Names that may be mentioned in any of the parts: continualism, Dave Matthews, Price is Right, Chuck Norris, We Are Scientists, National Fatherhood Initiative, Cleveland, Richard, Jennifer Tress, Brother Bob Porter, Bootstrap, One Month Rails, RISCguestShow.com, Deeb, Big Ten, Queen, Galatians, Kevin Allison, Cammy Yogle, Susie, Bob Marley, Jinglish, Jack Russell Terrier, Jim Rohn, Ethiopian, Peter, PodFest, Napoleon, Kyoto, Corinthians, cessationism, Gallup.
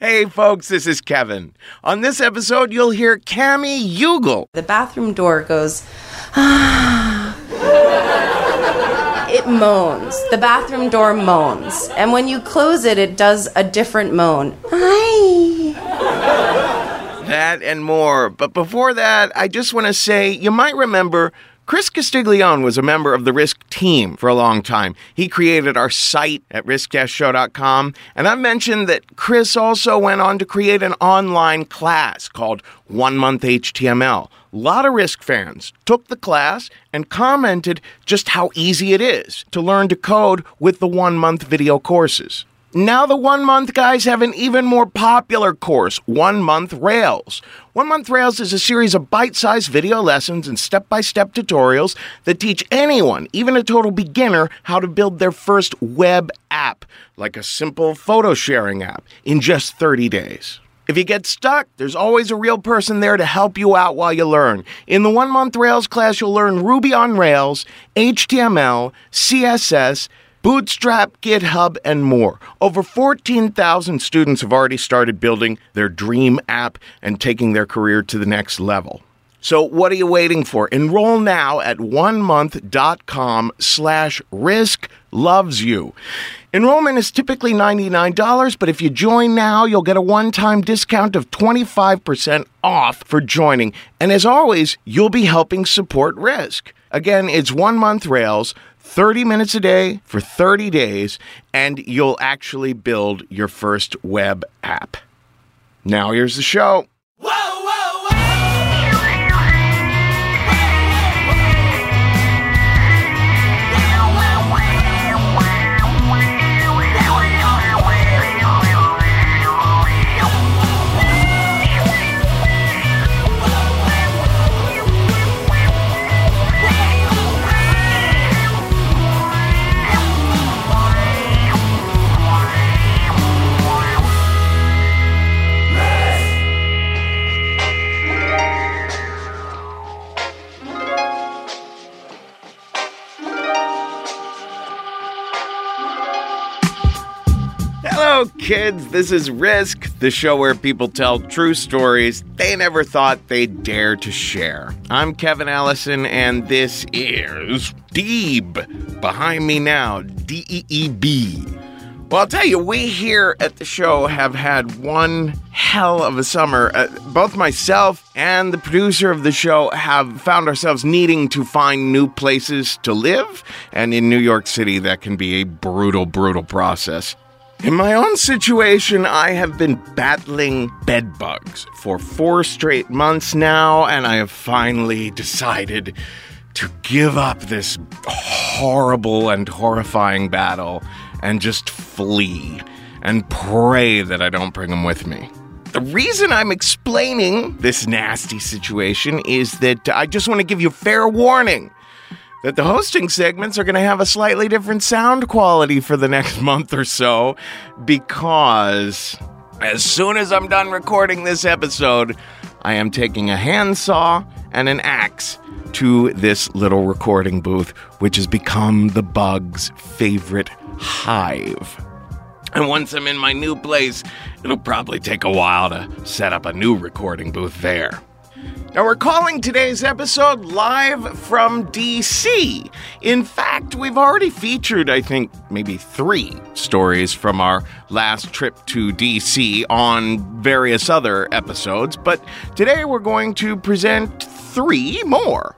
Hey, folks, this is Kevin. On this episode, you'll hear Cammy Yogle. The bathroom door goes, ah. It moans. The bathroom door moans. And when you close it, it does a different moan. Hi. That and more. But before that, I just want to say, you might remember Chris Castiglione was a member of the RISC team for a long time. He created our site at RISCguestShow.com, and I mentioned that Chris also went on to create an online class called One Month HTML. A lot of RISC fans took the class and commented just how easy it is to learn to code with the 1 month video courses. Now the 1 month guys have an even more popular course, One Month Rails. One Month Rails is a series of bite-sized video lessons and step-by-step tutorials that teach anyone, even a total beginner, how to build their first web app, like a simple photo sharing app, in just 30 days. If you get stuck, there's always a real person there to help you out while you learn. In the 1 month Rails class, you'll learn Ruby on Rails, HTML, CSS, Bootstrap, GitHub, and more. Over 14,000 students have already started building their dream app and taking their career to the next level. So what are you waiting for? Enroll now at onemonth.com/RISClovesyou. Enrollment is typically $99, but if you join now, you'll get a one-time discount of 25% off for joining. And as always, you'll be helping support RISC. Again, it's 1 month Rails, 30 minutes a day for 30 days, and you'll actually build your first web app. Now here's the show. Whoa, whoa, whoa! Hello, kids. This is RISC, the show where people tell true stories they never thought they'd dare to share. I'm Kevin Allison, and this is Deeb. Behind me now, D-E-E-B. Well, I'll tell you, we here at the show have had one hell of a summer. Both myself and the producer of the show have found ourselves needing to find new places to live. And in New York City, that can be a brutal, brutal process. In my own situation, I have been battling bed bugs for 4 straight months now, and I have finally decided to give up this horrible and horrifying battle and just flee and pray that I don't bring them with me. The reason I'm explaining this nasty situation is that I just want to give you fair warning that the hosting segments are going to have a slightly different sound quality for the next month or so, because as soon as I'm done recording this episode, I am taking a handsaw and an axe to this little recording booth, which has become the bug's favorite hive. And once I'm in my new place, it'll probably take a while to set up a new recording booth there. Now, we're calling today's episode Live from D.C. In fact, we've already featured, I think, maybe 3 stories from our last trip to D.C. on various other episodes, but today we're going to present 3 more.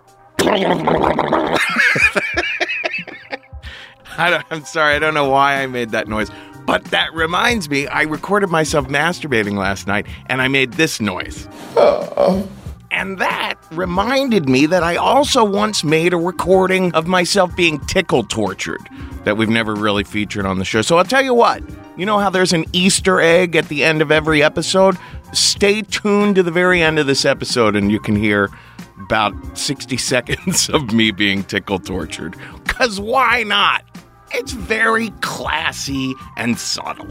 I'm sorry, I don't know why I made that noise. But that reminds me, I recorded myself masturbating last night, and I made this noise. Oh. And that reminded me that I also once made a recording of myself being tickle-tortured that we've never really featured on the show. So I'll tell you what, you know how there's an Easter egg at the end of every episode? Stay tuned to the very end of this episode, and you can hear about 60 seconds of me being tickle-tortured. 'Cause why not? It's very classy and subtle.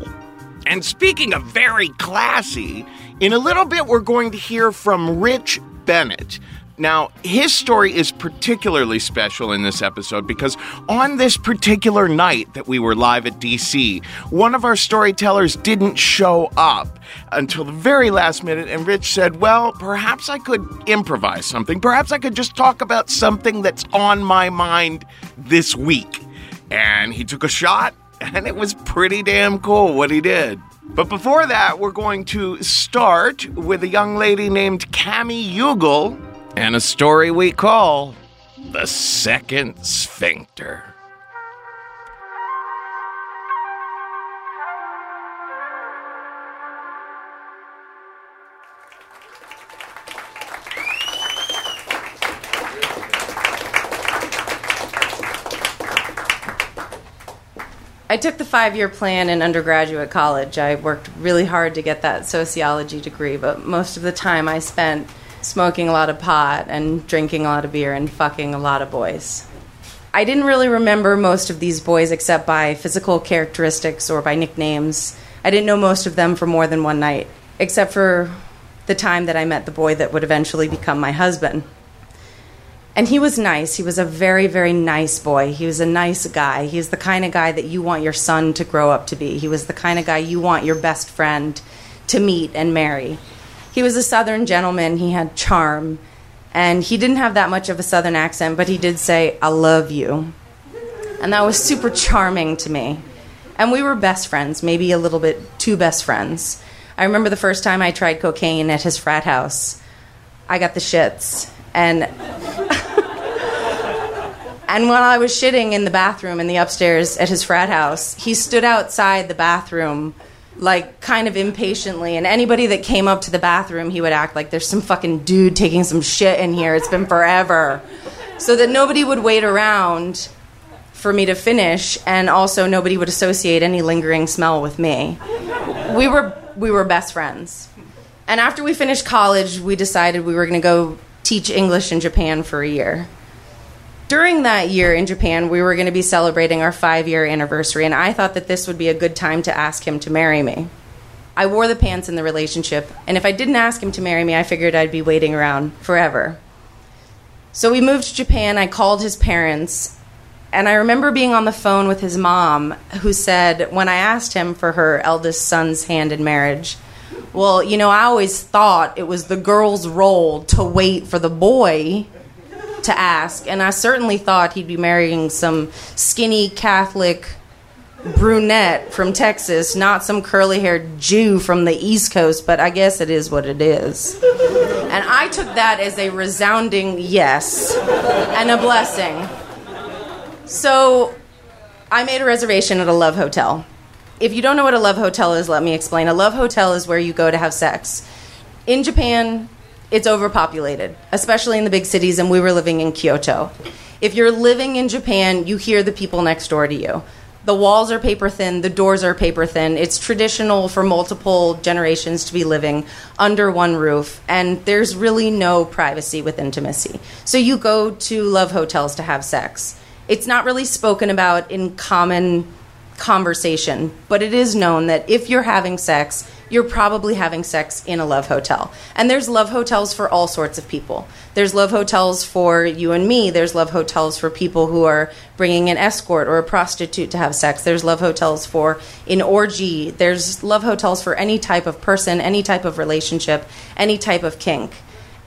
And speaking of very classy, in a little bit we're going to hear from Rich Bennett. Now, his story is particularly special in this episode because on this particular night that we were live at DC, one of our storytellers didn't show up until the very last minute, and Rich said, well, perhaps I could improvise something. Perhaps I could just talk about something that's on my mind this week. And he took a shot, and it was pretty damn cool what he did. But before that, we're going to start with a young lady named Cammy Yogle and a story we call The Second Sphincter. I took the 5-year plan in undergraduate college. I worked really hard to get that sociology degree, but most of the time I spent smoking a lot of pot and drinking a lot of beer and fucking a lot of boys. I didn't really remember most of these boys except by physical characteristics or by nicknames. I didn't know most of them for more than one night, except for the time that I met the boy that would eventually become my husband. And he was nice. He was a very, very nice boy. He was a nice guy. He was the kind of guy that you want your son to grow up to be. He was the kind of guy you want your best friend to meet and marry. He was a Southern gentleman. He had charm. And he didn't have that much of a Southern accent, but he did say, I love you. And that was super charming to me. And we were best friends, maybe a little bit too best friends. I remember the first time I tried cocaine at his frat house. I got the shits. And... And while I was shitting in the bathroom in the upstairs at his frat house, he stood outside the bathroom, like, kind of impatiently. And anybody that came up to the bathroom, he would act like there's some fucking dude taking some shit in here. It's been forever. So that nobody would wait around for me to finish, and also nobody would associate any lingering smell with me. We were best friends. And after we finished college, we decided we were going to go teach English in Japan for a year. During that year in Japan, we were going to be celebrating our 5-year anniversary, and I thought that this would be a good time to ask him to marry me. I wore the pants in the relationship, and if I didn't ask him to marry me, I figured I'd be waiting around forever. So we moved to Japan, I called his parents, and I remember being on the phone with his mom, who said, when I asked him for her eldest son's hand in marriage, well, you know, I always thought it was the girl's role to wait for the boy to ask, and I certainly thought he'd be marrying some skinny Catholic brunette from Texas, not some curly-haired Jew from the East Coast, but I guess it is what it is. And I took that as a resounding yes and a blessing. So I made a reservation at a love hotel. If you don't know what a love hotel is, let me explain. A love hotel is where you go to have sex. In Japan, it's overpopulated, especially in the big cities, and we were living in Kyoto. If you're living in Japan, you hear the people next door to you. The walls are paper thin, the doors are paper thin. It's traditional for multiple generations to be living under one roof, and there's really no privacy with intimacy. So you go to love hotels to have sex. It's not really spoken about in common conversation, but it is known that if you're having sex, you're probably having sex in a love hotel. And there's love hotels for all sorts of people. There's love hotels for you and me. There's love hotels for people who are bringing an escort or a prostitute to have sex. There's love hotels for an orgy. There's love hotels for any type of person, any type of relationship, any type of kink.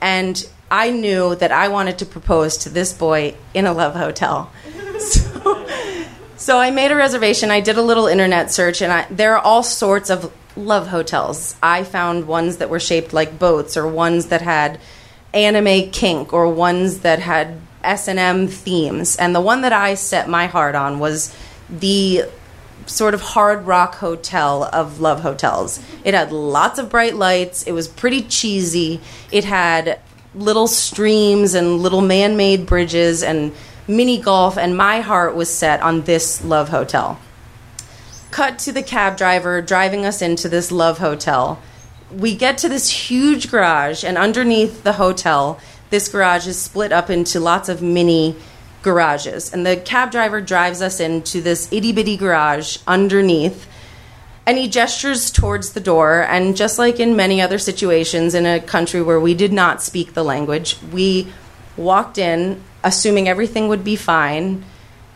And I knew that I wanted to propose to this boy in a love hotel. So I made a reservation. I did a little internet search, and there are all sorts of love hotels. I found ones that were shaped like boats, or ones that had anime kink, or ones that had S&M themes. And the one that I set my heart on was the sort of hard rock hotel of love hotels. It had lots of bright lights. It was pretty cheesy. It had little streams and little man-made bridges and mini golf, and my heart was set on this love hotel. Cut to the cab driver driving us into this love hotel. We get to this huge garage, and underneath the hotel, this garage is split up into lots of mini garages. And the cab driver drives us into this itty-bitty garage underneath, and he gestures towards the door. And just like in many other situations in a country where we did not speak the language, we walked in, assuming everything would be fine.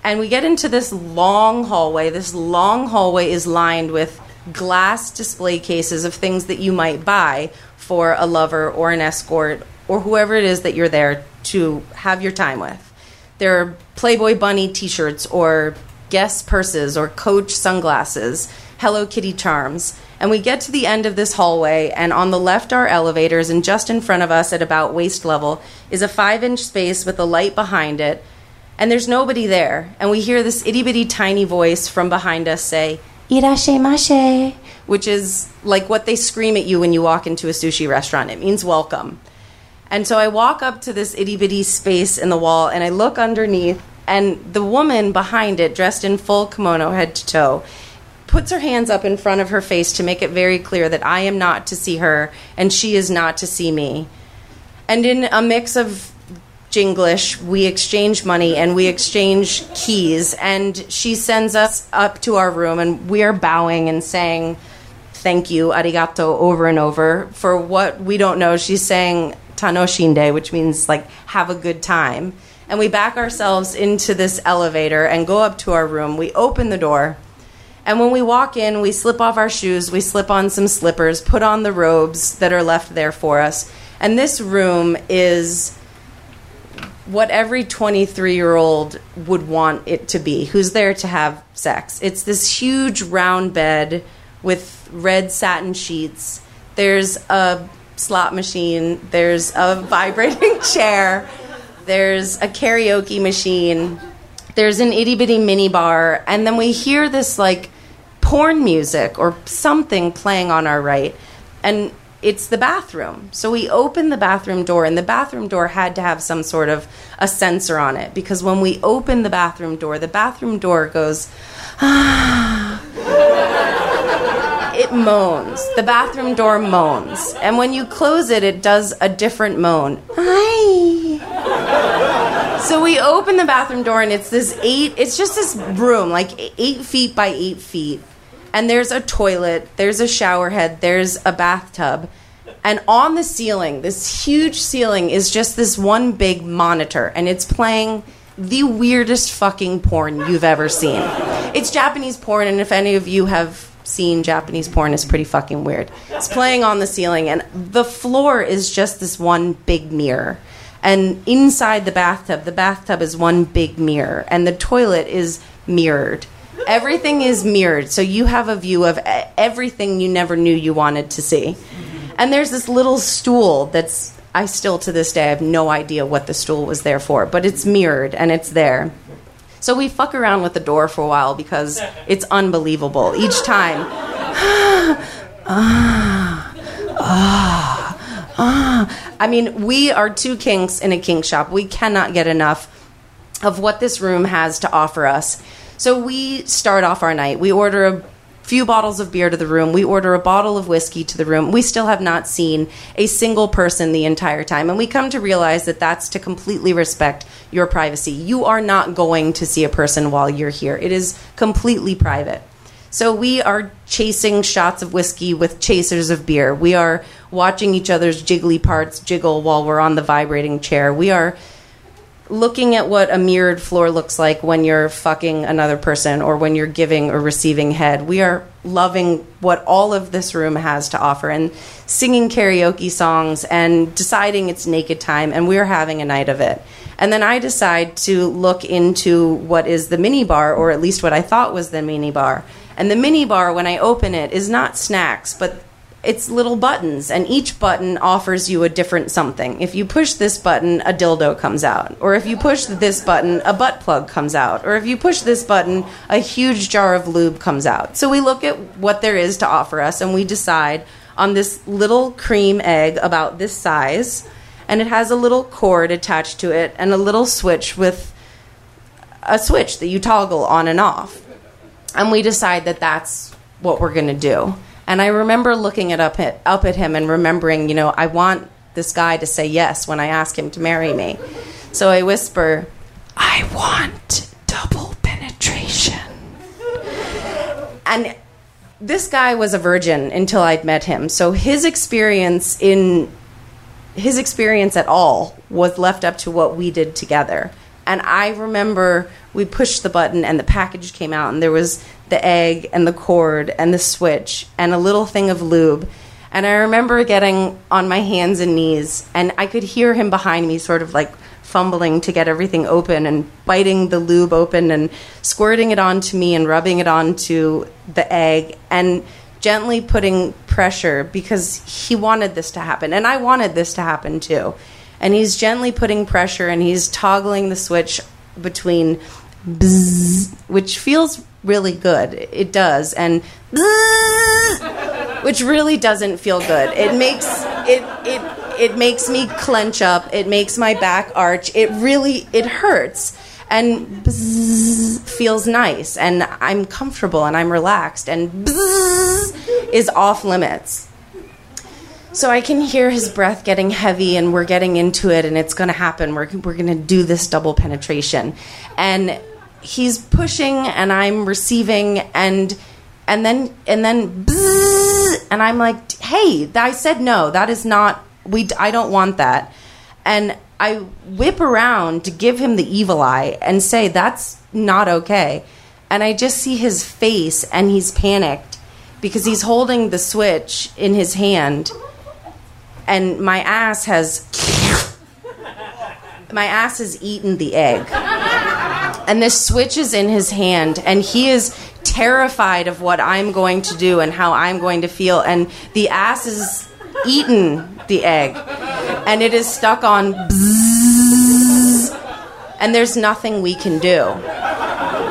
And we get into this long hallway. This long hallway is lined with glass display cases of things that you might buy for a lover or an escort or whoever it is that you're there to have your time with. There are Playboy Bunny t-shirts or Guess purses or Coach sunglasses, Hello Kitty charms. And we get to the end of this hallway, and on the left are elevators, and just in front of us at about waist level is a 5-inch space with a light behind it. And there's nobody there. And we hear this itty-bitty tiny voice from behind us say, "Irashimashe," which is like what they scream at you when you walk into a sushi restaurant. It means welcome. And so I walk up to this itty-bitty space in the wall, and I look underneath, and the woman behind it, dressed in full kimono head to toe, puts her hands up in front of her face to make it very clear that I am not to see her, and she is not to see me. And in a mix of Jinglish, we exchange money and we exchange keys, and she sends us up to our room, and we are bowing and saying thank you, arigato, over and over. For what we don't know, she's saying tanoshinde, which means like have a good time. And we back ourselves into this elevator and go up to our room. We open the door, and when we walk in, we slip off our shoes, we slip on some slippers, put on the robes that are left there for us. And this room is what every 23-year-old would want it to be, who's there to have sex. It's this huge round bed with red satin sheets. There's a slot machine. There's a vibrating chair. There's a karaoke machine. There's an itty-bitty minibar. And then we hear this, like, porn music or something playing on our right. And it's the bathroom. So we opened the bathroom door, and the bathroom door had to have some sort of a sensor on it, because when we open the bathroom door goes, ah. It moans. The bathroom door moans. And when you close it, it does a different moan. Hi. So we open the bathroom door, and it's just this room, like 8 feet by 8 feet. And there's a toilet, there's a shower head, there's a bathtub. And on the ceiling, this huge ceiling, is just this one big monitor. And it's playing the weirdest fucking porn you've ever seen. It's Japanese porn, and if any of you have seen Japanese porn, it's pretty fucking weird. It's playing on the ceiling, and the floor is just this one big mirror. And inside the bathtub is one big mirror. And the toilet is mirrored. Everything is mirrored, so you have a view of everything you never knew you wanted to see. And there's this little stool that's, I still to this day have no idea what the stool was there for, but it's mirrored and it's there. So we fuck around with the door for a while because it's unbelievable. Each time, I mean, we are two kinks in a kink shop. We cannot get enough of what this room has to offer us. So we start off our night. We order a few bottles of beer to the room. We order a bottle of whiskey to the room. We still have not seen a single person the entire time. And we come to realize that that's to completely respect your privacy. You are not going to see a person while you're here. It is completely private. So we are chasing shots of whiskey with chasers of beer. We are watching each other's jiggly parts jiggle while we're on the vibrating chair. We are looking at what a mirrored floor looks like when you're fucking another person or when you're giving or receiving head. We are loving what all of this room has to offer and singing karaoke songs and deciding it's naked time, and we're having a night of it. And then I decide to look into what is the mini bar, or at least what I thought was the mini bar. And the mini bar, when I open it, is not snacks, but it's little buttons. And each button offers you a different something. If you push this button, a dildo comes out. Or if you push this button, a butt plug comes out. Or if you push this button, a huge jar of lube comes out. So we look at what there is to offer us, and we decide on this little cream egg about this size. And it has a little cord attached to it and a little switch with a switch that you toggle on and off. And we decide that that's what we're going to do. And I remember looking up at him and remembering, you know, I want this guy to say yes when I ask him to marry me. So I whisper, I want double penetration. And this guy was a virgin until I'd met him. So his experience at all was left up to what we did together. And I remember we pushed the button and the package came out, and there was the egg and the cord and the switch and a little thing of lube. And I remember getting on my hands and knees, and I could hear him behind me sort of like fumbling to get everything open and biting the lube open and squirting it onto me and rubbing it onto the egg and gently putting pressure, because he wanted this to happen. And I wanted this to happen too. And he's gently putting pressure, and he's toggling the switch between bzzz, which feels really good. It does. And bzzz, which really doesn't feel good. It makes it makes me clench up. It makes my back arch. It hurts. And bzzz feels nice. And I'm comfortable, and I'm relaxed. And bzzz is off limits. So I can hear his breath getting heavy, and we're getting into it, and it's going to happen. We're going to do this double penetration. And he's pushing, and I'm receiving, and then bzzz, and I'm like, hey, I said no. That is not, I don't want that. And I whip around to give him the evil eye and say, that's not okay. And I just see his face, and he's panicked because he's holding the switch in his hand. And my ass has eaten the egg. And this switch is in his hand, and he is terrified of what I'm going to do and how I'm going to feel. And the ass has eaten the egg, and it is stuck on bzzz, and there's nothing we can do.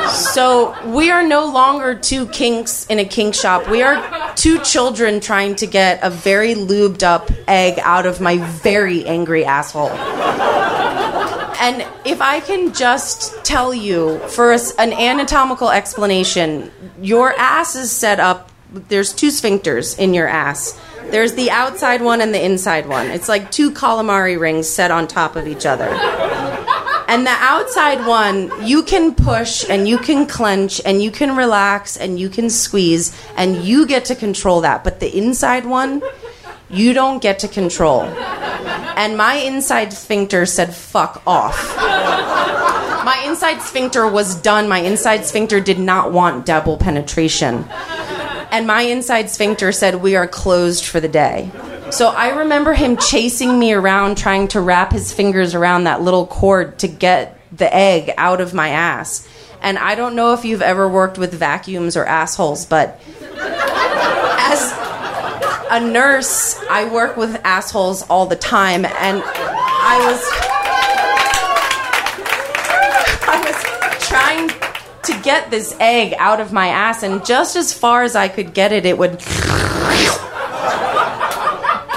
So we are no longer two kinks in a kink shop. We are two children trying to get a very lubed up egg out of my very angry asshole. And if I can just tell you for an anatomical explanation, your ass is set up, there's two sphincters in your ass. There's the outside one and the inside one. It's like two calamari rings set on top of each other. And the outside one, you can push, and you can clench, and you can relax, and you can squeeze, and you get to control that. But the inside one, you don't get to control. And my inside sphincter said, fuck off. My inside sphincter was done. My inside sphincter did not want double penetration. And my inside sphincter said, we are closed for the day. So I remember him chasing me around, trying to wrap his fingers around that little cord to get the egg out of my ass. And I don't know if you've ever worked with vacuums or assholes, but as a nurse, I work with assholes all the time. And I was trying to get this egg out of my ass, and just as far as I could get it, it would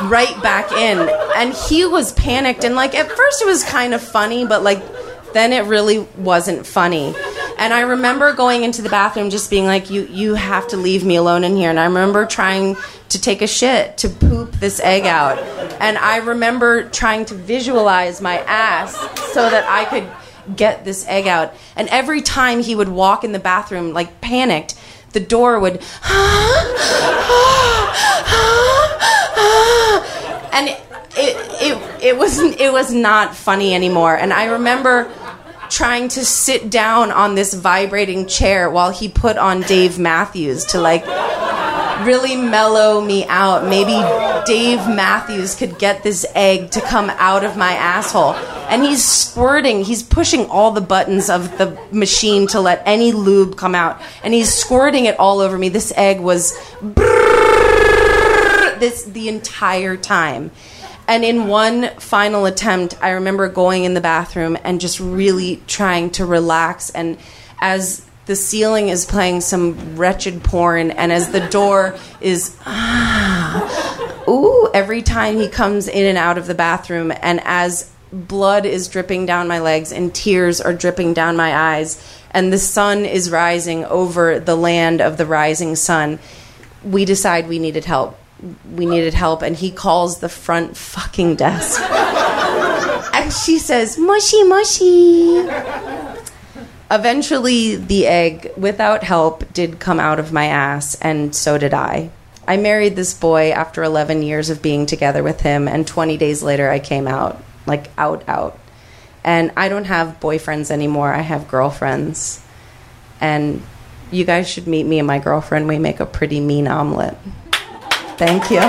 right back in. And he was panicked, and like at first it was kind of funny, but like then it really wasn't funny. And I remember going into the bathroom just being like, you have to leave me alone in here. And I remember trying to take a shit to poop this egg out, and I remember trying to visualize my ass so that I could get this egg out. And every time he would walk in the bathroom like panicked, the door would, and it was not funny anymore. And I remember trying to sit down on this vibrating chair while he put on Dave Matthews to like really mellow me out. Maybe Dave Matthews could get this egg to come out of my asshole. And he's squirting. He's pushing all the buttons of the machine to let any lube come out. And he's squirting it all over me. This egg was this the entire time. And in one final attempt, I remember going in the bathroom and just really trying to relax. And as the ceiling is playing some wretched porn, and as the door is, every time he comes in and out of the bathroom, and as blood is dripping down my legs and tears are dripping down my eyes, and the sun is rising over the land of the rising sun, we decide we needed help. And he calls the front fucking desk. And she says, "Mushy, mushy." Eventually, the egg, without help, did come out of my ass, and so did I. I married this boy after 11 years of being together with him, and 20 days later, I came out. Like, out. And I don't have boyfriends anymore. I have girlfriends. And you guys should meet me and my girlfriend. We make a pretty mean omelet. Thank you.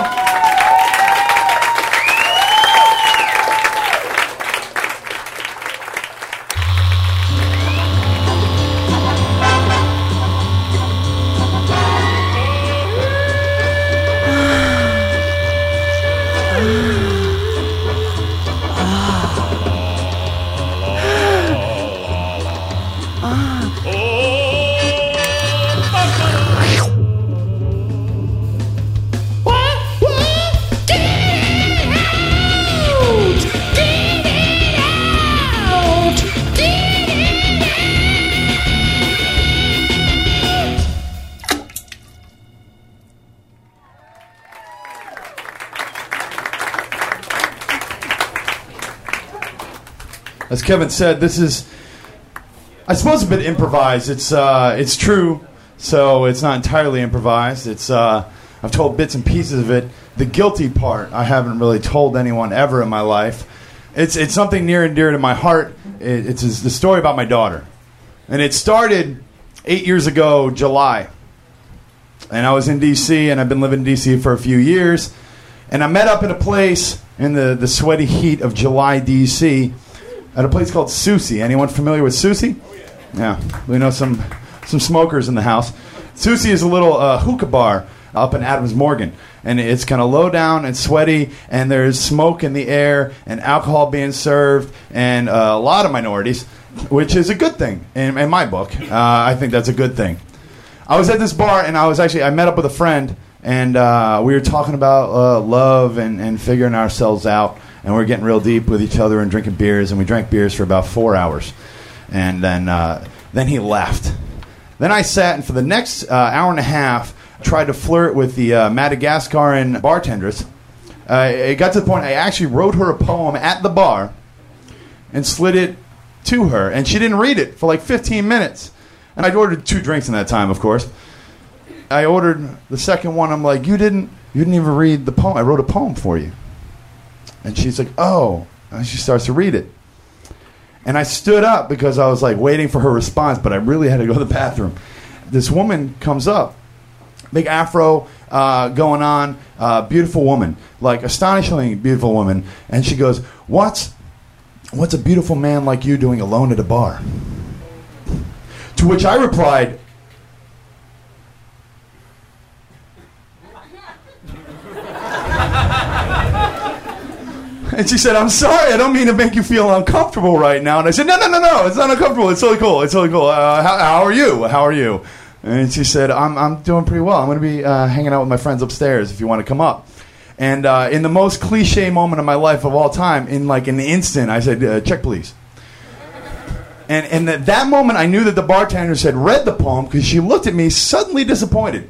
As Kevin said, this is, I suppose, a bit improvised. It's true, so it's not entirely improvised. I've told bits and pieces of it. The guilty part, I haven't really told anyone ever in my life. It's something near and dear to my heart. It's the story about my daughter. And it started 8 years ago, July. And I was in D.C., and I've been living in D.C. for a few years. And I met up in a place in the sweaty heat of July, D.C., at a place called Susie. Anyone familiar with Susie? Oh, yeah. Yeah. We know some smokers in the house. Susie is a little hookah bar up in Adams Morgan. And it's kind of low down and sweaty. And there's smoke in the air and alcohol being served. And a lot of minorities, which is a good thing in my book. I think that's a good thing. I was at this bar, and I met up with a friend. And we were talking about love and figuring ourselves out. And we were getting real deep with each other and drinking beers. And we drank beers for about 4 hours. And then he left. Then I sat, and for the next hour and a half, tried to flirt with the Madagascaran bartenders. It got to the point I actually wrote her a poem at the bar and slid it to her. And she didn't read it for like 15 minutes. And I'd ordered 2 drinks in that time, of course. I ordered the second one. I'm like, you didn't even read the poem. I wrote a poem for you. And she's like, oh. And she starts to read it. And I stood up because I was like waiting for her response, but I really had to go to the bathroom. This woman comes up, big afro going on, beautiful woman, like astonishingly beautiful woman. And she goes, what's a beautiful man like you doing alone at a bar? To which I replied, and she said, I'm sorry, I don't mean to make you feel uncomfortable right now. And I said, no, it's not uncomfortable. It's totally cool. How are you? And she said, I'm doing pretty well. I'm going to be hanging out with my friends upstairs if you want to come up. And in the most cliche moment of my life of all time, in like an instant, I said, check please. And at that moment, I knew that the bartenders had read the poem because she looked at me suddenly disappointed.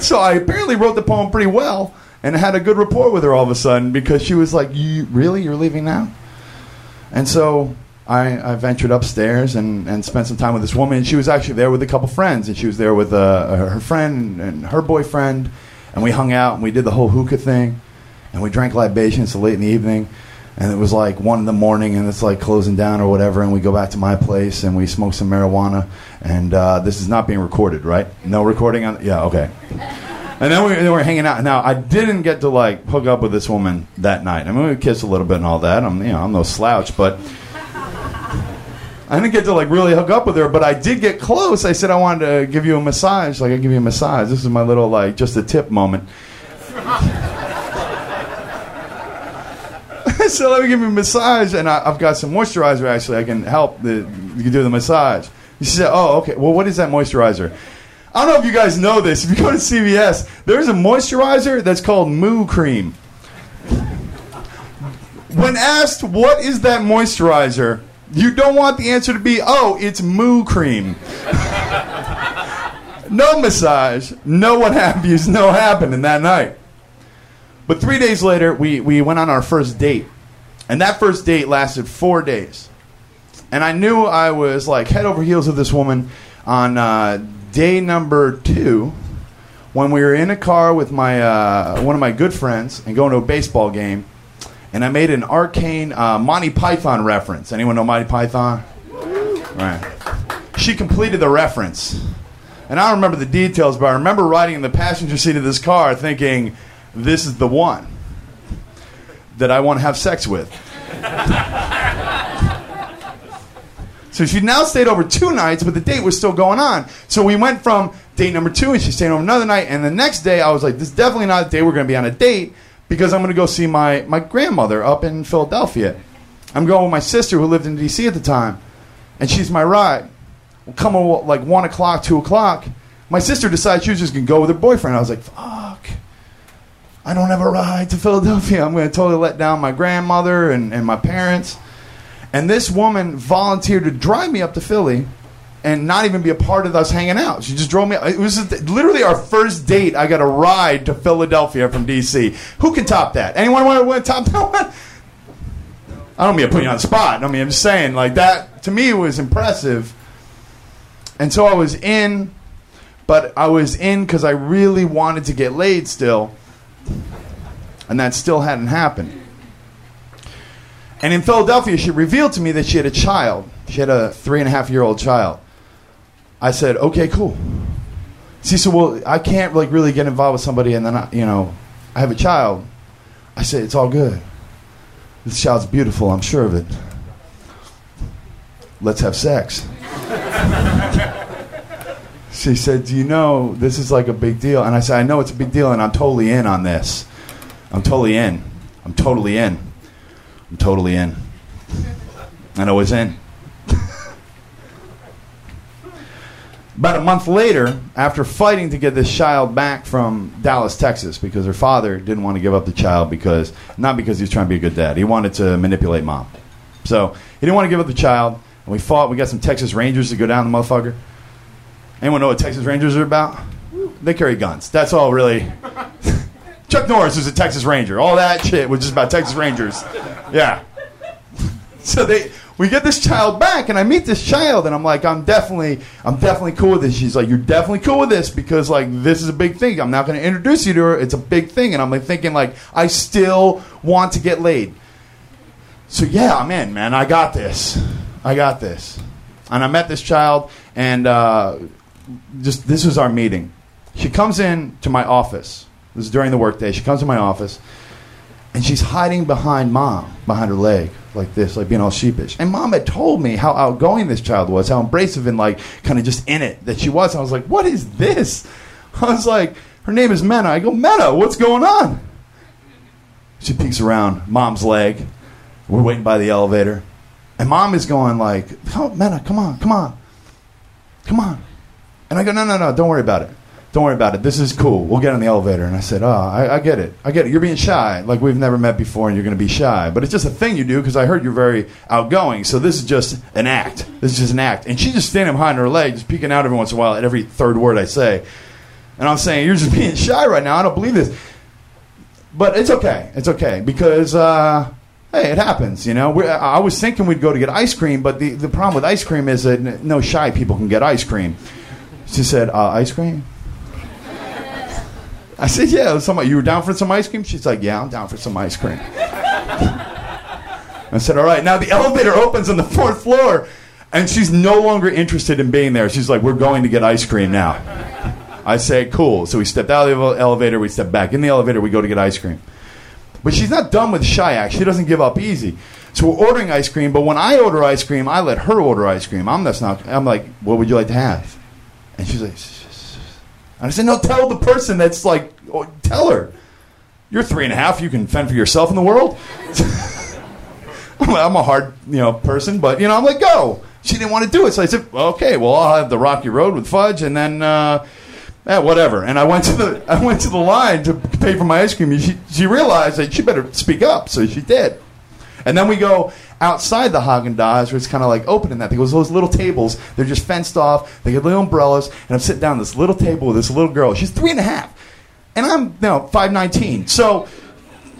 So I apparently wrote the poem pretty well. And I had a good rapport with her all of a sudden because she was like, "You really? You're leaving now?" And so I ventured upstairs and spent some time with this woman. And she was actually there with a couple friends, and she was there with her friend and her boyfriend. And we hung out, and we did the whole hookah thing. And we drank libations till late in the evening. And it was like 1 a.m, and it's like closing down or whatever. And we go back to my place, and we smoke some marijuana. And this is not being recorded, right? No recording on... Yeah, okay. And then we were hanging out. Now, I didn't get to, like, hook up with this woman that night. I mean, we kissed a little bit and all that. I'm no slouch, but... I didn't get to, like, really hook up with her, but I did get close. I said, I wanted to give you a massage. Like, I give you a massage. This is my little, like, just a tip moment. So let me give you a massage, and I've got some moisturizer, actually. I can help you can do the massage. She said, oh, okay. Well, what is that moisturizer? I don't know if you guys know this. If you go to CVS, there's a moisturizer that's called Moo Cream. When asked, what is that moisturizer? You don't want the answer to be, oh, it's Moo Cream. No massage, no what have yous, no happening that night. But 3 days later, we went on our first date. And that first date lasted 4 days. And I knew I was, like, head over heels with this woman on day number 2 when we were in a car with my one of my good friends and going to a baseball game. And I made an arcane Monty Python reference. Anyone know Monty Python? Right. She completed the reference. And I don't remember the details, but I remember riding in the passenger seat of this car thinking, this is the one that I want to have sex with. So she now stayed over 2 nights, but the date was still going on. So we went from date number 2, and she stayed over another night. And the next day, I was like, this is definitely not the day we're going to be on a date. Because I'm going to go see my grandmother up in Philadelphia. I'm going with my sister who lived in D.C. at the time. And she's my ride. We'll come at like 1 o'clock, 2 o'clock. My sister decides she was just going to go with her boyfriend. I was like, fuck. I don't have a ride to Philadelphia. I'm going to totally let down my grandmother and my parents. And this woman volunteered to drive me up to Philly and not even be a part of us hanging out. She just drove me up. It was literally our first date. I got a ride to Philadelphia from D.C. Who can top that? Anyone want to top that one? I don't mean to put you on the spot. I mean, I'm just saying, like, that, to me, was impressive. And so I was in, but I was in because I really wanted to get laid still. And that still hadn't happened. And in Philadelphia, she revealed to me that she had a child. She had a 3.5-year-old child. I said, okay, cool. See, so I can't like really get involved with somebody and then I have a child. I said, it's all good. This child's beautiful, I'm sure of it. Let's have sex. She said, do you know this is like a big deal? And I said, I know it's a big deal and I'm totally in on this. I'm totally in. I'm totally in. I'm totally in. And I was in. About a month later, after fighting to get this child back from Dallas, Texas, because her father didn't want to give up the child, not because he was trying to be a good dad. He wanted to manipulate mom. So he didn't want to give up the child, and we fought. We got some Texas Rangers to go down the motherfucker. Anyone know what Texas Rangers are about? They carry guns. That's all, really. Chuck Norris was a Texas Ranger. All that shit was just about Texas Rangers. Yeah. So we get this child back, and I meet this child, and I'm like, I'm definitely cool with this. She's like, you're definitely cool with this because, like, this is a big thing. I'm not going to introduce you to her. It's a big thing. And I'm, like, thinking, like, I still want to get laid. So, yeah, I'm in, man. I got this. And I met this child, and just this was our meeting. She comes in to my office. This is during the workday. She comes to my office, and she's hiding behind mom, behind her leg. Like this, like being all sheepish. And mom had told me how outgoing this child was, how embracive and like kind of just in it that she was. And I was like, what is this? I was like, her name is Mena. I go, Mena, what's going on? She peeks around mom's leg. We're waiting by the elevator. And mom is going like, oh, Mena, come on. And I go, no, don't worry about it. This is cool. We'll get on the elevator. And I said, oh, I get it. You're being shy. Like, we've never met before, and you're going to be shy. But it's just a thing you do because I heard you're very outgoing. So this is just an act. And she's just standing behind her leg, just peeking out every once in a while at every third word I say. And I'm saying, you're just being shy right now. I don't believe this. But it's okay. Because hey, it happens, you know. I was thinking we'd go to get ice cream, but the problem with ice cream is that no shy people can get ice cream. She said, ice cream? I said, yeah, somebody, you were down for some ice cream? She's like, yeah, I'm down for some ice cream. I said, all right. Now the elevator opens on the fourth floor, and she's no longer interested in being there. She's like, we're going to get ice cream now. I say, cool. So we stepped out of the elevator. We stepped back in the elevator. We go to get ice cream. But she's not done with shy act. She doesn't give up easy. So we're ordering ice cream, but when I order ice cream, I let her order ice cream. I'm like, what would you like to have? And she's like, and I said, no, tell the person that's like, tell her. You're 3.5. You can fend for yourself in the world. I'm a hard, person, but, I'm like, go. She didn't want to do it. So I said, okay, well, I'll have the Rocky Road with fudge and then whatever. And I went to the line to pay for my ice cream. And she realized that she better speak up, so she did. And then we go outside the Haagen-Dazs, where it's kind of like open in that. Because those little tables, they're just fenced off. They get little umbrellas. And I'm sitting down at this little table with this little girl. She's 3.5. And I'm 5'19". So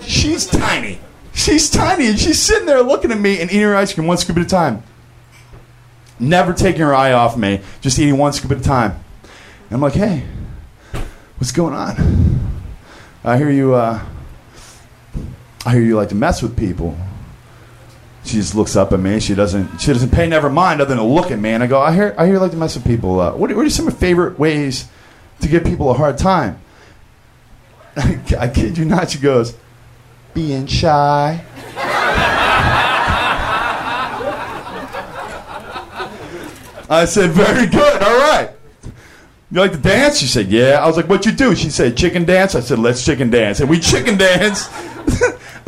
she's tiny. She's tiny, and she's sitting there looking at me and eating her ice cream one scoop at a time. Never taking her eye off me, just eating one scoop at a time. And I'm like, hey, what's going on? I hear you like to mess with people. She just looks up at me. She doesn't pay never mind other than to look at me. And I go, I hear you like to mess with people. What are some of your favorite ways to give people a hard time? I kid you not, she goes, being shy. I said, very good, all right. You like to dance? She said, yeah. I was like, what you do? She said, chicken dance. I said, let's chicken dance. And we chicken danced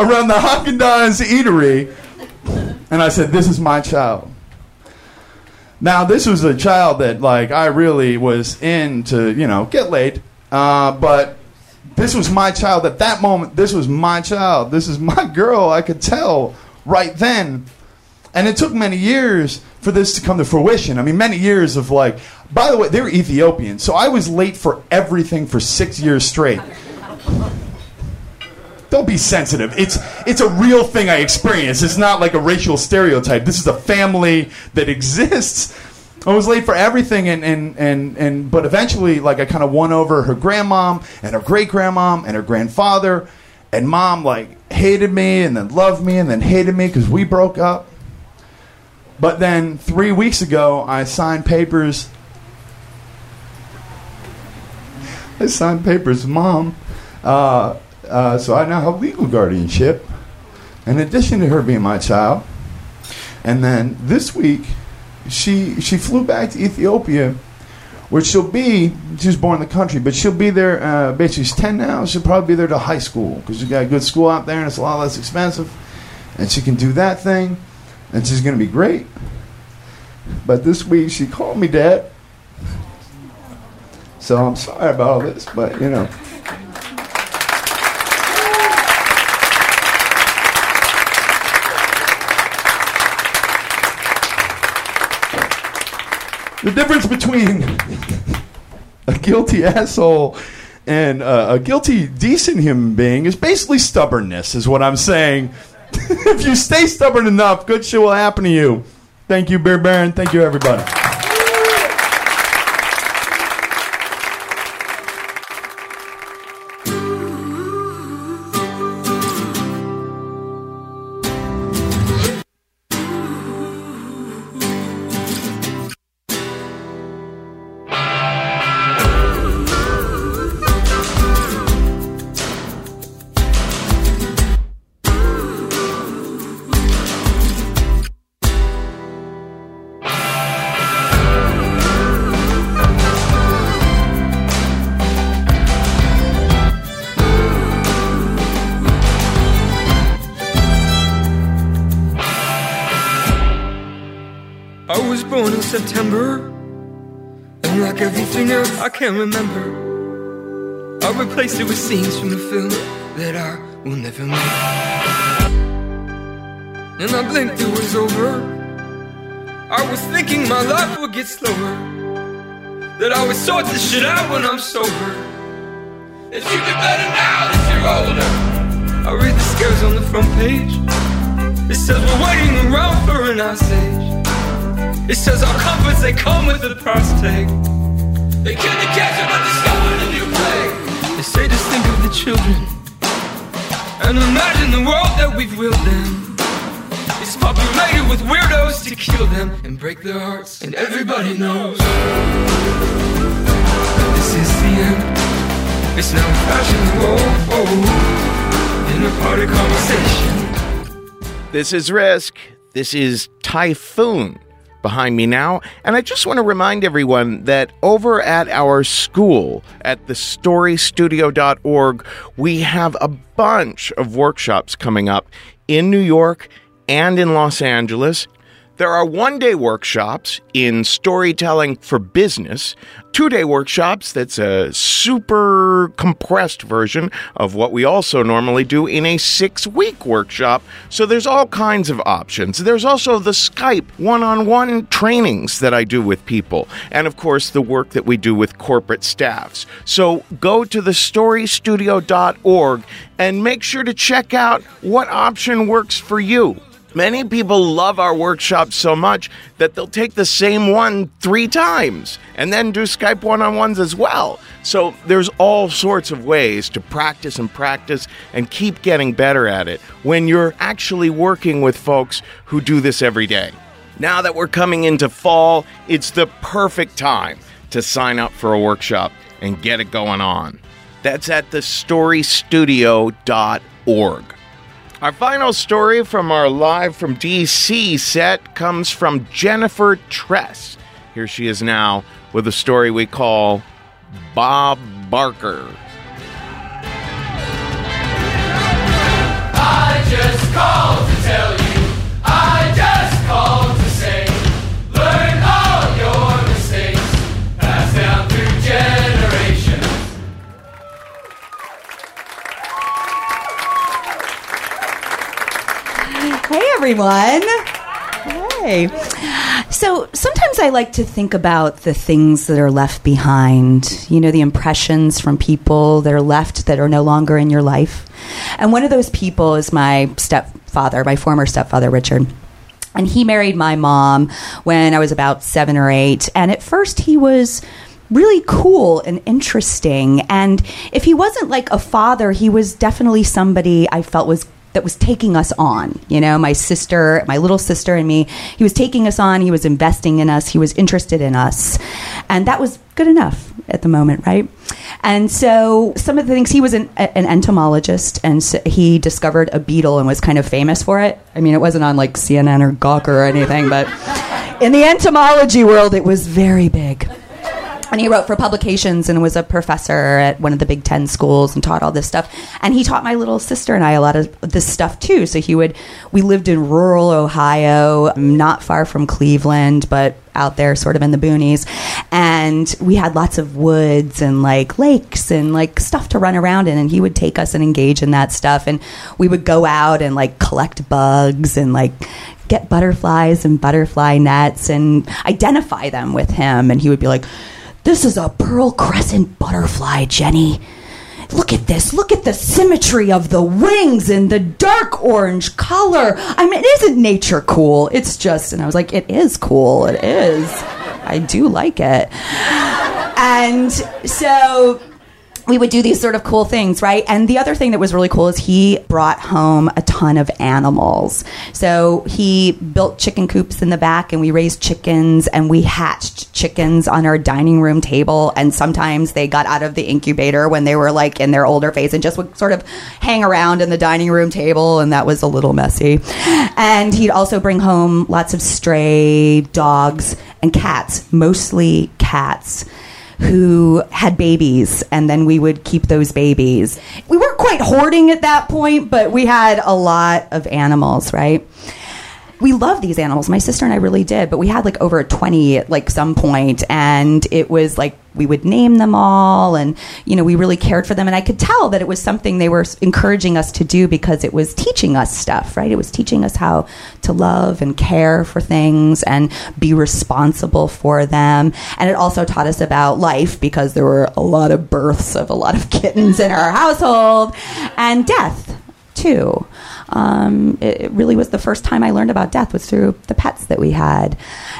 around the Haagen-Dazs eatery. And I said, this is my child. Now, this was a child that, I really was into, get laid. But this was my child at that moment. This was my child. This is my girl. I could tell right then. And it took many years for this to come to fruition. I mean, many years of by the way, they were Ethiopian. So I was late for everything for 6 years straight. Don't be sensitive. It's a real thing I experienced. It's not like a racial stereotype. This is a family that exists. I was late for everything, but eventually, I kind of won over her grandmom and her great-grandmom and her grandfather, and Mom, hated me and then loved me and then hated me because we broke up. But then 3 weeks ago, I signed papers, Mom, so I now have legal guardianship, in addition to her being my child. And then this week, She flew back to Ethiopia, where she was born in the country, but she'll be there, basically she's 10 now, she'll probably be there to high school, because you got a good school out there and it's a lot less expensive, and she can do that thing, and she's going to be great. But this week she called me, Dad, so I'm sorry about all this, but the difference between a guilty asshole and a guilty, decent human being is basically stubbornness, is what I'm saying. If you stay stubborn enough, good shit will happen to you. Thank you, Beer Baron. Thank you, everybody. September, and like everything else I can't remember. I replaced it with scenes from the film that I will never make. And I blinked, it was over. I was thinking my life would get slower, that I would sort this shit out when I'm sober, that you do better now that you're older. I read the scares on the front page, It says we're waiting around for an ice age. It says our comforts, they come with a price tag. They can't catch it, but they're starting a new plague. They say just think of the children and imagine the world that we've willed them. It's populated with weirdos to kill them and break their hearts, and everybody knows this is the end. It's now fashion, whoa, whoa, in a party conversation. This is RISC. This is Typhoon behind me now. And I just want to remind everyone that over at our school at thestorystudio.org, we have a bunch of workshops coming up in New York and in Los Angeles. There are one-day workshops in storytelling for business, two-day workshops that's a super compressed version of what we also normally do in a 6-week workshop. So there's all kinds of options. There's also the Skype one-on-one trainings that I do with people, and of course the work that we do with corporate staffs. So go to thestorystudio.org and make sure to check out what option works for you. Many people love our workshops so much that they'll take the same one 3 times and then do Skype one-on-ones as well. So there's all sorts of ways to practice and practice and keep getting better at it when you're actually working with folks who do this every day. Now that we're coming into fall, it's the perfect time to sign up for a workshop and get it going on. That's at thestorystudio.org. Our final story from our Live from DC set comes from Jennifer Tress. Here she is now with a story we call Bob Barker. I just called to tell you, I just called to say, learn all your mistakes, pass down through generations. Hey, everyone. Hey. So sometimes I like to think about the things that are left behind, you know, the impressions from people that are left that are no longer in your life. And one of those people is my stepfather, my former stepfather, Richard. And he married my mom when I was about 7 or 8. And at first he was really cool and interesting. And if he wasn't like a father, he was definitely somebody I felt was that was taking us on, you know, my sister, my little sister and me. He was taking us on. He was investing in us. He was interested in us. And that was good enough at the moment, right? And so some of the things, he was an entomologist, and so he discovered a beetle and was kind of famous for it. I mean, it wasn't on like CNN or Gawker or anything, but in the entomology world, it was very big. And he wrote for publications and was a professor at one of the Big Ten schools and taught all this stuff. And he taught my little sister and I a lot of this stuff too. So we lived in rural Ohio, not far from Cleveland, but out there sort of in the boonies. And we had lots of woods and like lakes and like stuff to run around in. And he would take us and engage in that stuff. And we would go out and like collect bugs and like get butterflies and butterfly nets and identify them with him. And he would be like, "This is a pearl crescent butterfly, Jenny. Look at this. Look at the symmetry of the wings and the dark orange color. I mean, isn't nature cool?" It's just, and I was like, it is cool. It is. I do like it. And so we would do these sort of cool things, right? And the other thing that was really cool is he brought home a ton of animals. So he built chicken coops in the back, and we raised chickens, and we hatched chickens on our dining room table. And sometimes they got out of the incubator when they were like in their older phase and just would sort of hang around in the dining room table. And that was a little messy. And he'd also bring home lots of stray dogs and cats, mostly cats, who had babies, and then we would keep those babies. We weren't quite hoarding at that point, but we had a lot of animals, right? We loved these animals. My sister and I really did, but we had like over 20 at like some point, and it was like we would name them all, and you know, we really cared for them. And I could tell that it was something they were encouraging us to do because it was teaching us stuff, right? It was teaching us how to love and care for things and be responsible for them. And it also taught us about life because there were a lot of births of a lot of kittens in our household, and death too. It really was the first time I learned about death was through the pets that we had.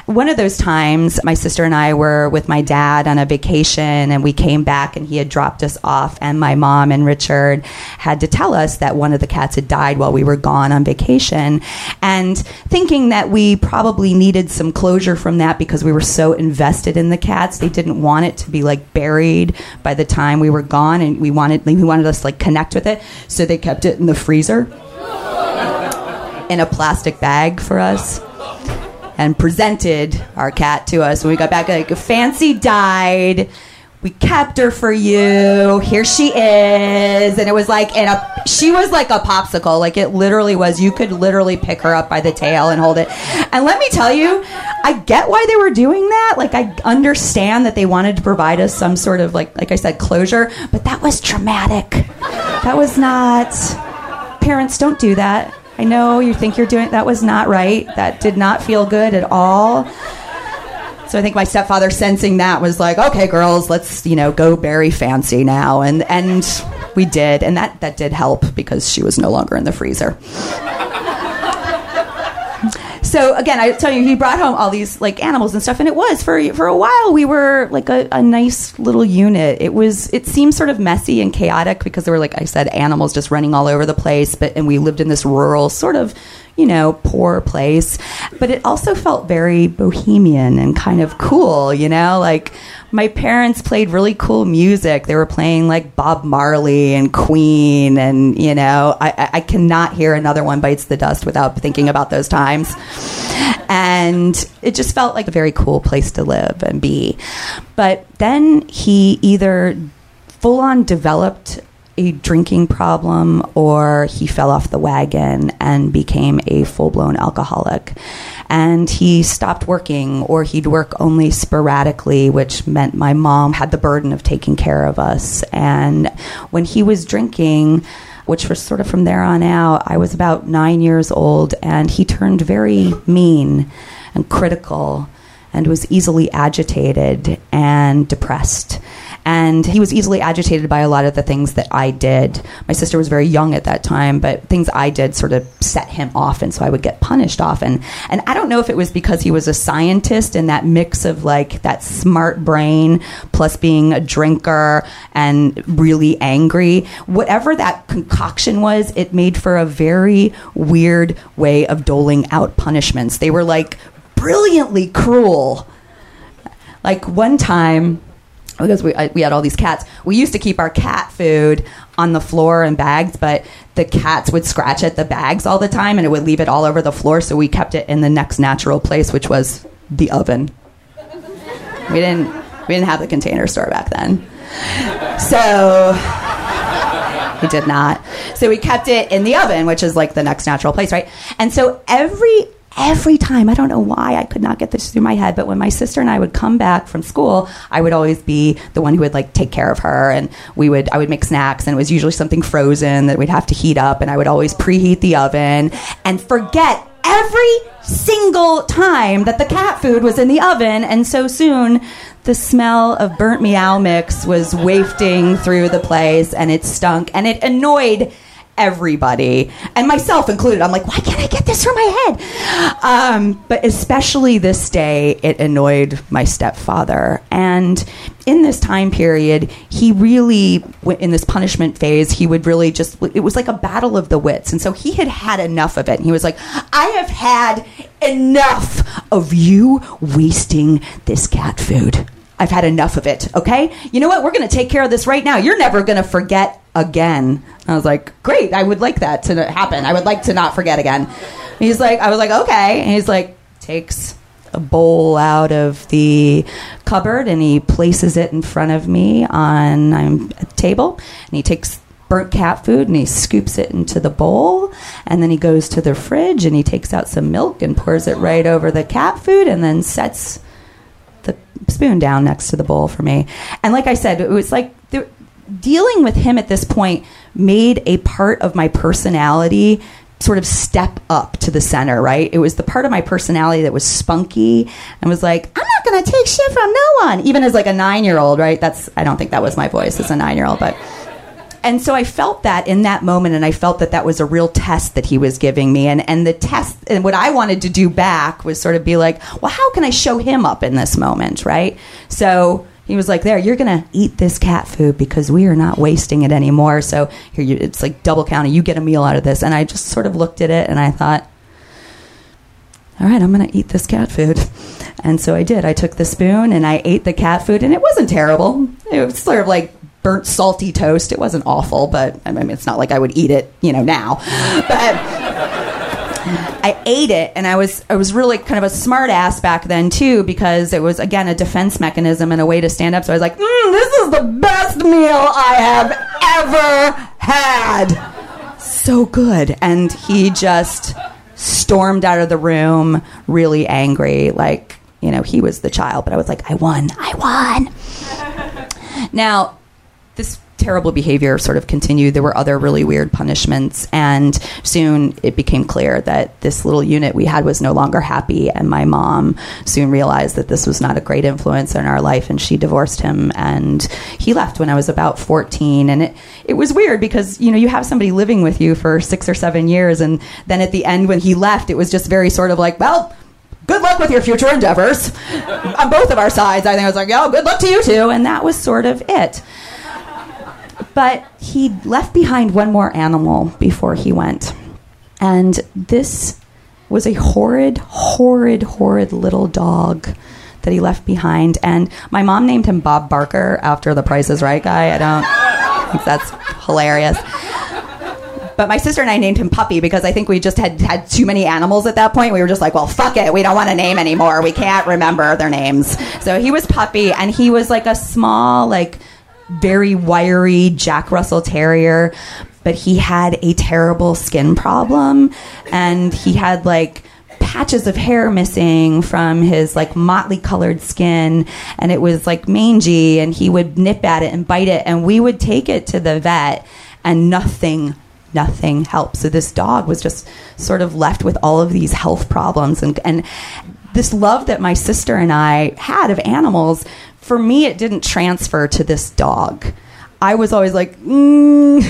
One of those times, my sister and I were with my dad on a vacation, and we came back, and he had dropped us off, and my mom and Richard had to tell us that one of the cats had died while we were gone on vacation. And thinking that we probably needed some closure from that because we were so invested in the cats, they didn't want it to be like buried by the time we were gone, and we wanted us to like connect with it, so they kept it in the freezer in a plastic bag for us and presented our cat to us when we got back. Like, Fancy died. We kept her for you. Here she is. And it was like, she was like a popsicle. Like, it literally was, you could literally pick her up by the tail and hold it. And let me tell you, I get why they were doing that. Like, I understand that they wanted to provide us some sort of, like I said, closure. But that was traumatic. That was not... Parents, don't do that. I know you think you're doing... That was not right. That did not feel good at all. So I think my stepfather, sensing that, was like, okay, girls, let's, go bury Fancy now. And we did. And that did help because she was no longer in the freezer. So, again, I tell you, he brought home all these, animals and stuff. And it was, for a while, we were, a nice little unit. It seemed sort of messy and chaotic because there were, like I said, animals just running all over the place. And we lived in this rural sort of... poor place. But it also felt very bohemian and kind of cool, my parents played really cool music. They were playing Bob Marley and Queen, and, I cannot hear Another One Bites the Dust without thinking about those times. And it just felt like a very cool place to live and be. But then he either full-on developed a drinking problem, or he fell off the wagon and became a full-blown alcoholic. And he stopped working, or he'd work only sporadically, which meant my mom had the burden of taking care of us. And when he was drinking, which was sort of from there on out, I was about 9 years old, and he turned very mean and critical and was easily agitated and depressed. And he was easily agitated by a lot of the things that I did. My sister was very young at that time, but things I did sort of set him off, and so I would get punished often. And I don't know if it was because he was a scientist, and that mix of that smart brain plus being a drinker and really angry, whatever that concoction was, it made for a very weird way of doling out punishments. They were brilliantly cruel. One time... Because we had all these cats. We used to keep our cat food on the floor in bags, but the cats would scratch at the bags all the time, and it would leave it all over the floor, so we kept it in the next natural place, which was the oven. We didn't have the Container Store back then. We did not. So we kept it in the oven, which is the next natural place, right? And so every time, I don't know why, I could not get this through my head, but when my sister and I would come back from school, I would always be the one who would take care of her, and I would make snacks, and it was usually something frozen that we'd have to heat up, and I would always preheat the oven and forget every single time that the cat food was in the oven, and so soon the smell of burnt meow mix was wafting through the place, and it stunk, and it annoyed everybody, and myself included. I'm why can't I get this from my head? But especially this day, it annoyed my stepfather. And in this time period, he really, in this punishment phase, he would really just, it was like a battle of the wits. And so he had had enough of it. And he was like, I have had enough of you wasting this cat food. I've had enough of it, okay? You know what? We're going to take care of this right now. You're never going to forget again. I was like, great. I would like that to happen. I would like to not forget again. And he's like, I was like, okay. And he's like, takes a bowl out of the cupboard, and he places it in front of me on a table. And he takes burnt cat food, and he scoops it into the bowl, and then he goes to the fridge, and he takes out some milk and pours it right over the cat food, and then sets the spoon down next to the bowl for me. And like I said, it was dealing with him at this point made a part of my personality sort of step up to the center, right? It was the part of my personality that was spunky and was like, I'm not going to take shit from no one, even as a 9-year-old, right? I don't think that was my voice as a 9-year-old, but... And so I felt that in that moment, and I felt that that was a real test that he was giving me. And the test, and what I wanted to do back was sort of be like, well, how can I show him up in this moment, right? So he was like, there, you're going to eat this cat food because we are not wasting it anymore. So here, it's like double counting. You get a meal out of this. And I just sort of looked at it, and I thought, all right, I'm going to eat this cat food. And so I did. I took the spoon, and I ate the cat food, and it wasn't terrible. It was sort of like burnt salty toast. It wasn't awful, but I mean, it's not like I would eat it, you know, now. But I ate it, and I was really kind of a smart ass back then too, because it was, again, a defense mechanism and a way to stand up. So I was like, this is the best meal I have ever had. So good. And he just stormed out of the room really angry, like, you know, he was the child. But I was like, I won. Now, this terrible behavior sort of continued. There were other really weird punishments, and soon it became clear that this little unit we had was no longer happy, and my mom soon realized that this was not a great influence in our life, and she divorced him, and he left when I was about 14. And it was weird because, you know, you have somebody living with you for 6 or 7 years, and then at the end when he left, it was just very sort of like, well, good luck with your future endeavors. On both of our sides, I think I was like, oh, good luck to you too. And that was sort of it. But he left behind one more animal before he went. And this was a horrid, horrid, horrid little dog that he left behind. And my mom named him Bob Barker after the Price is Right guy. I think that's hilarious. But my sister and I named him Puppy because I think we just had too many animals at that point. We were just like, well, fuck it. We don't want a name anymore. We can't remember their names. So he was Puppy, and he was like a small, like, very wiry Jack Russell Terrier, but he had a terrible skin problem, and he had like patches of hair missing from his like motley colored skin, and it was like mangy, and he would nip at it and bite it, and we would take it to the vet, and nothing helped. So this dog was just sort of left with all of these health problems, and this love that my sister and I had of animals, for me, it didn't transfer to this dog. I was always like, and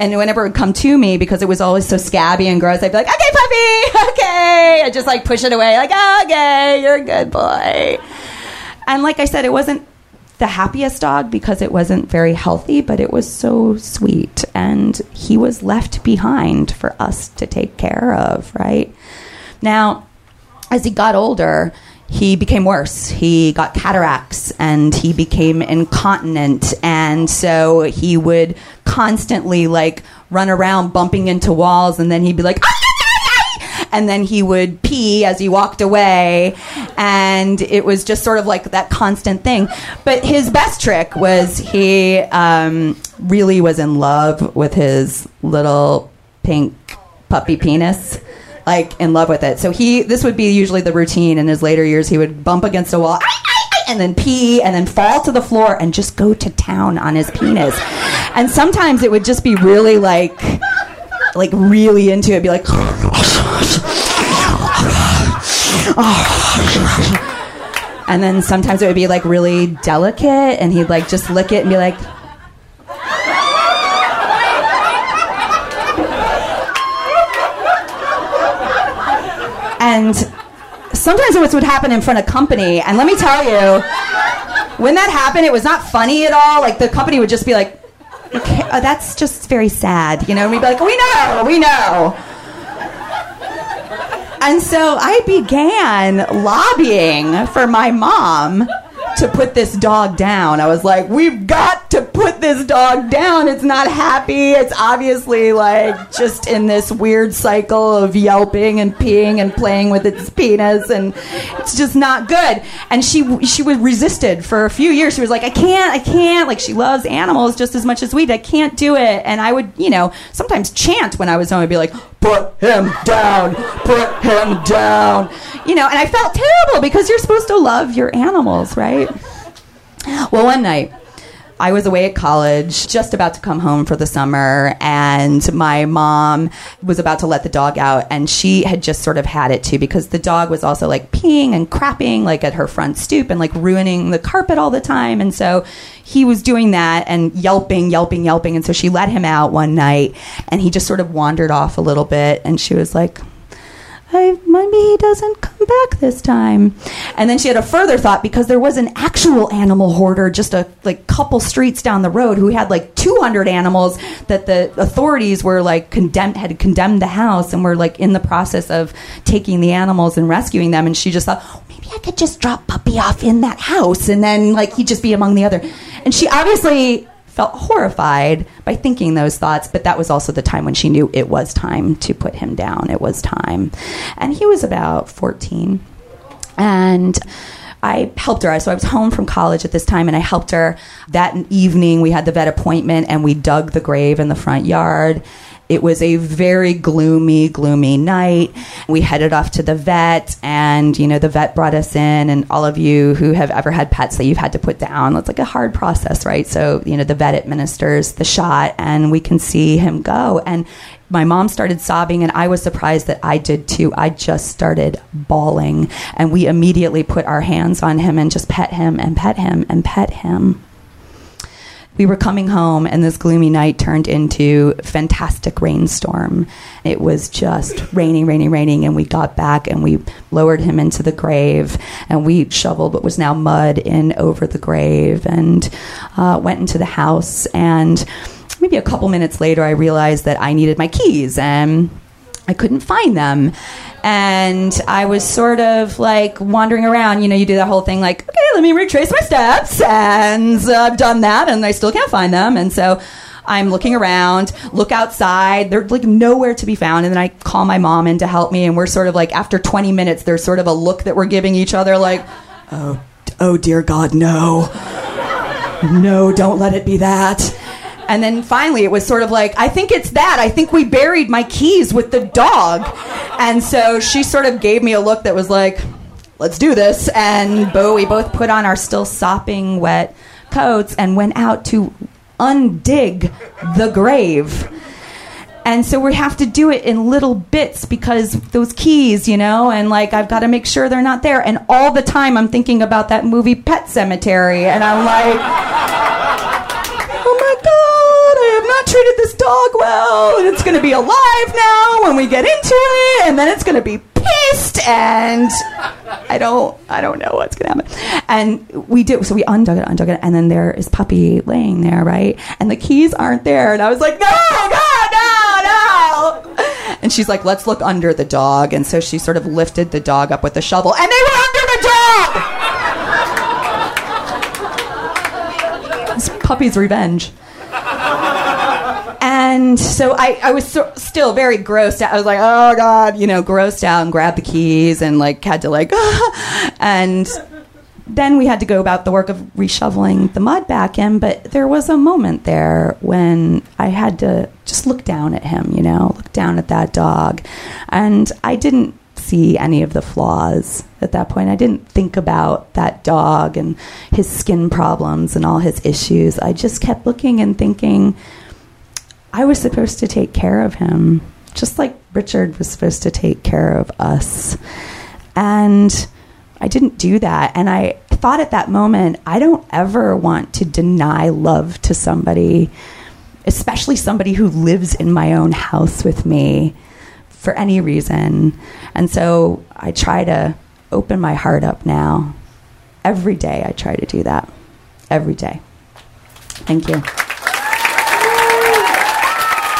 whenever it would come to me, because it was always so scabby and gross, I'd be like, okay, puppy, okay. I just like push it away, like, okay, you're a good boy. And like I said, it wasn't the happiest dog because it wasn't very healthy, but it was so sweet. And he was left behind for us to take care of, right? Now, as he got older, he became worse. He got cataracts, and he became incontinent. And so he would constantly, like, run around bumping into walls, and then he'd be like, and then he would pee as he walked away. And it was just sort of like that constant thing. But his best trick was he really was in love with his little pink puppy penis. Like, in love with it. So this would be usually the routine in his later years. He would bump against a wall, and then pee, and then fall to the floor, and just go to town on his penis. And sometimes it would just be really, like really into it. Be like, and then sometimes it would be, like, really delicate, and he'd, like, just lick it and be like, and sometimes this would happen in front of company. And let me tell you, when that happened, it was not funny at all. Like, the company would just be like, okay, oh, that's just very sad. You know, and we'd be like, we know. And so I began lobbying for my mom to put this dog down. I was like, we've got to put this dog down. It's not happy. It's obviously like just in this weird cycle of yelping and peeing and playing with its penis, and it's just not good. And she resisted for a few years. She was like, I can't. Like, she loves animals just as much as we do. I can't do it. And I would, you know, sometimes chant when I was home. I'd be like, put him down, put him down. You know, and I felt terrible because you're supposed to love your animals, right? Well, one night, I was away at college, just about to come home for the summer, and my mom was about to let the dog out, and she had just sort of had it too, because the dog was also like peeing and crapping like at her front stoop and like ruining the carpet all the time. And so he was doing that and yelping. And so she let him out one night, and he just sort of wandered off a little bit, and she was like, maybe he doesn't come back this time. And then she had a further thought, because there was an actual animal hoarder just a couple streets down the road who had 200 animals that the authorities were condemned the house and were in the process of taking the animals and rescuing them. And she just thought, maybe I could just drop puppy off in that house, and then he'd just be among the other. And she obviously felt horrified by thinking those thoughts, but that was also the time when she knew it was time to put him down. It was time. And he was about 14. And I helped her. So I was home from college at this time, and I helped her. That evening, we had the vet appointment, and we dug the grave in the front yard. It was a very gloomy, gloomy night. We headed off to the vet, and, the vet brought us in, and all of you who have ever had pets that you've had to put down, it's a hard process, right? So, the vet administers the shot, and we can see him go. And my mom started sobbing, and I was surprised that I did too. I just started bawling, and we immediately put our hands on him and just pet him and pet him and pet him. We were coming home, and this gloomy night turned into a fantastic rainstorm. It was just raining, and we got back, and we lowered him into the grave, and we shoveled what was now mud in over the grave, and went into the house. And maybe a couple minutes later, I realized that I needed my keys, and I couldn't find them. And I was sort of wandering around. You do that whole thing okay, let me retrace my steps. And I've done that, and I still can't find them. And so I'm looking around, look outside. They're nowhere to be found. And then I call my mom in to help me. And we're sort of after 20 minutes, there's sort of a look that we're giving each other oh dear God, no. No, don't let it be that. And then finally, it was sort of I think it's that. I think we buried my keys with the dog. And so she sort of gave me a look that was let's do this. And we both put on our still sopping wet coats and went out to undig the grave. And so we have to do it in little bits, because those keys, and I've got to make sure they're not there. And all the time I'm thinking about that movie Pet Cemetery. And I'm treated this dog well, and it's going to be alive now when we get into it, and then it's going to be pissed, and I don't know what's going to happen. And we did, so we undug it, and then there is puppy laying there, right? And the keys aren't there, and I was no. And she's let's look under the dog. And so she sort of lifted the dog up with the shovel, and they were under the dog. It's puppy's revenge. And so I was still very grossed out. I was oh, God, grossed out, and grabbed the keys and, had to, and then we had to go about the work of reshoveling the mud back in. But there was a moment there when I had to just look down at him, look down at that dog. And I didn't see any of the flaws at that point. I didn't think about that dog and his skin problems and all his issues. I just kept looking and thinking, I was supposed to take care of him, just like Richard was supposed to take care of us. And I didn't do that. And I thought at that moment, I don't ever want to deny love to somebody, especially somebody who lives in my own house with me, for any reason. And so I try to open my heart up now. Every day I try to do that. Every day. Thank you.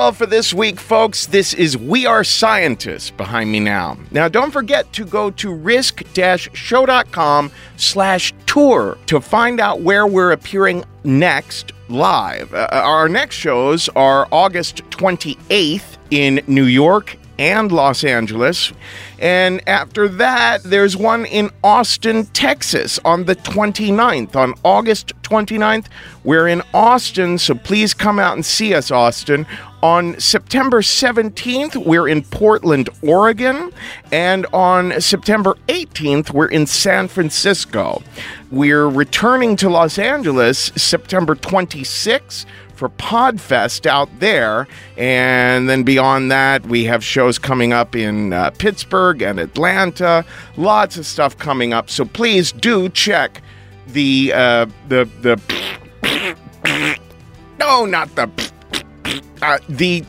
all for this week, folks. This is We Are Scientists behind me now. Now, don't forget to go to RISC-show.com/tour to find out where we're appearing next live. Our next shows are August 28th in New York and Los Angeles. And after that, there's one in Austin, Texas on the 29th. On August 29th, we're in Austin, so please come out and see us, Austin. On September 17th, we're in Portland, Oregon. And on September 18th, we're in San Francisco. We're returning to Los Angeles September 26th. For Podfest out there, and then beyond that we have shows coming up in Pittsburgh and Atlanta, lots of stuff coming up, so please do check the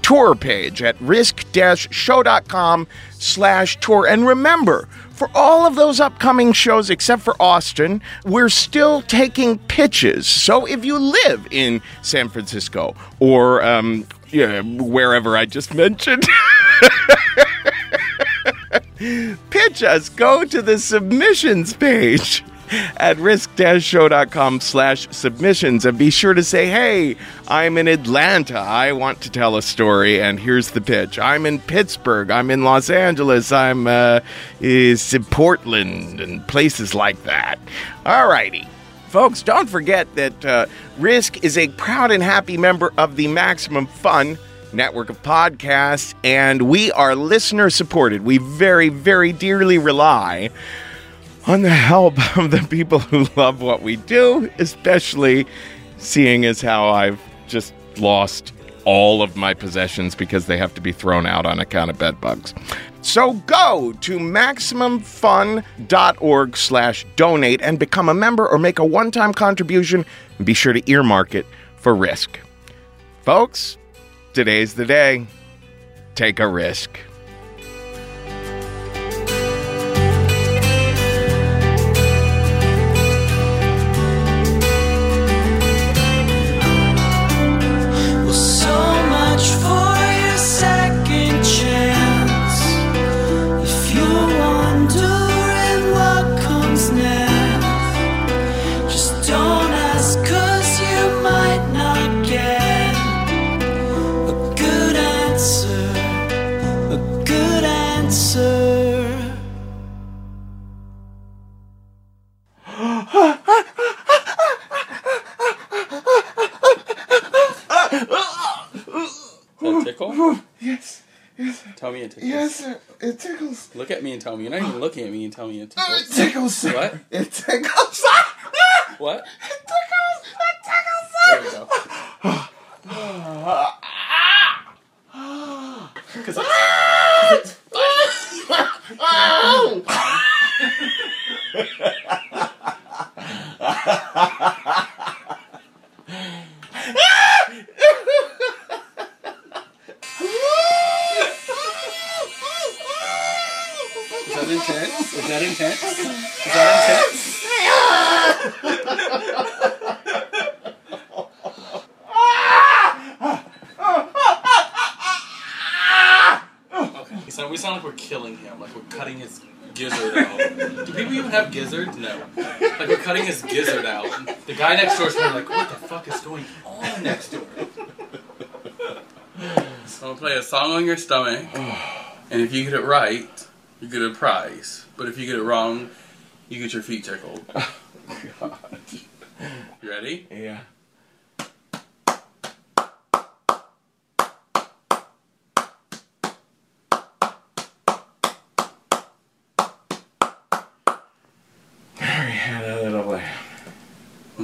tour page at risc-show.com/tour. And remember, for all of those upcoming shows except for Austin, we're still taking pitches. So if you live in San Francisco or wherever I just mentioned, pitch us. Go to the submissions page at risc-show.com/submissions and be sure to say, hey, I'm in Atlanta, I want to tell a story and here's the pitch. I'm in Pittsburgh, I'm in Los Angeles, I'm in Portland and places like that. Alrighty. Folks, don't forget that RISC is a proud and happy member of the Maximum Fun network of podcasts, and we are listener supported. We very, very dearly rely on the help of the people who love what we do, especially seeing as how I've just lost all of my possessions because they have to be thrown out on account of bed bugs. So go to MaximumFun.org/donate and become a member or make a one-time contribution, and be sure to earmark it for RISC. Folks, today's the day. Take a risk. Tell me it tickles. Yes, sir. It tickles. Look at me and tell me. You're not even looking at me and tell me it tickles. It tickles, sir. What? It tickles. What? It tickles. It tickles, sir. There we go. Because guy next door is like, what the fuck is going on next door? So I'll play a song on your stomach, and if you get it right, you get a prize. But if you get it wrong, you get your feet tickled. Oh, God. You ready? Yeah.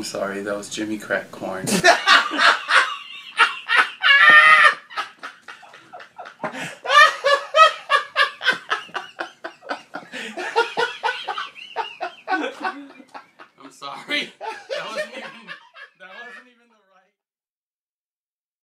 Sorry, that was Jimmy Crack Corn.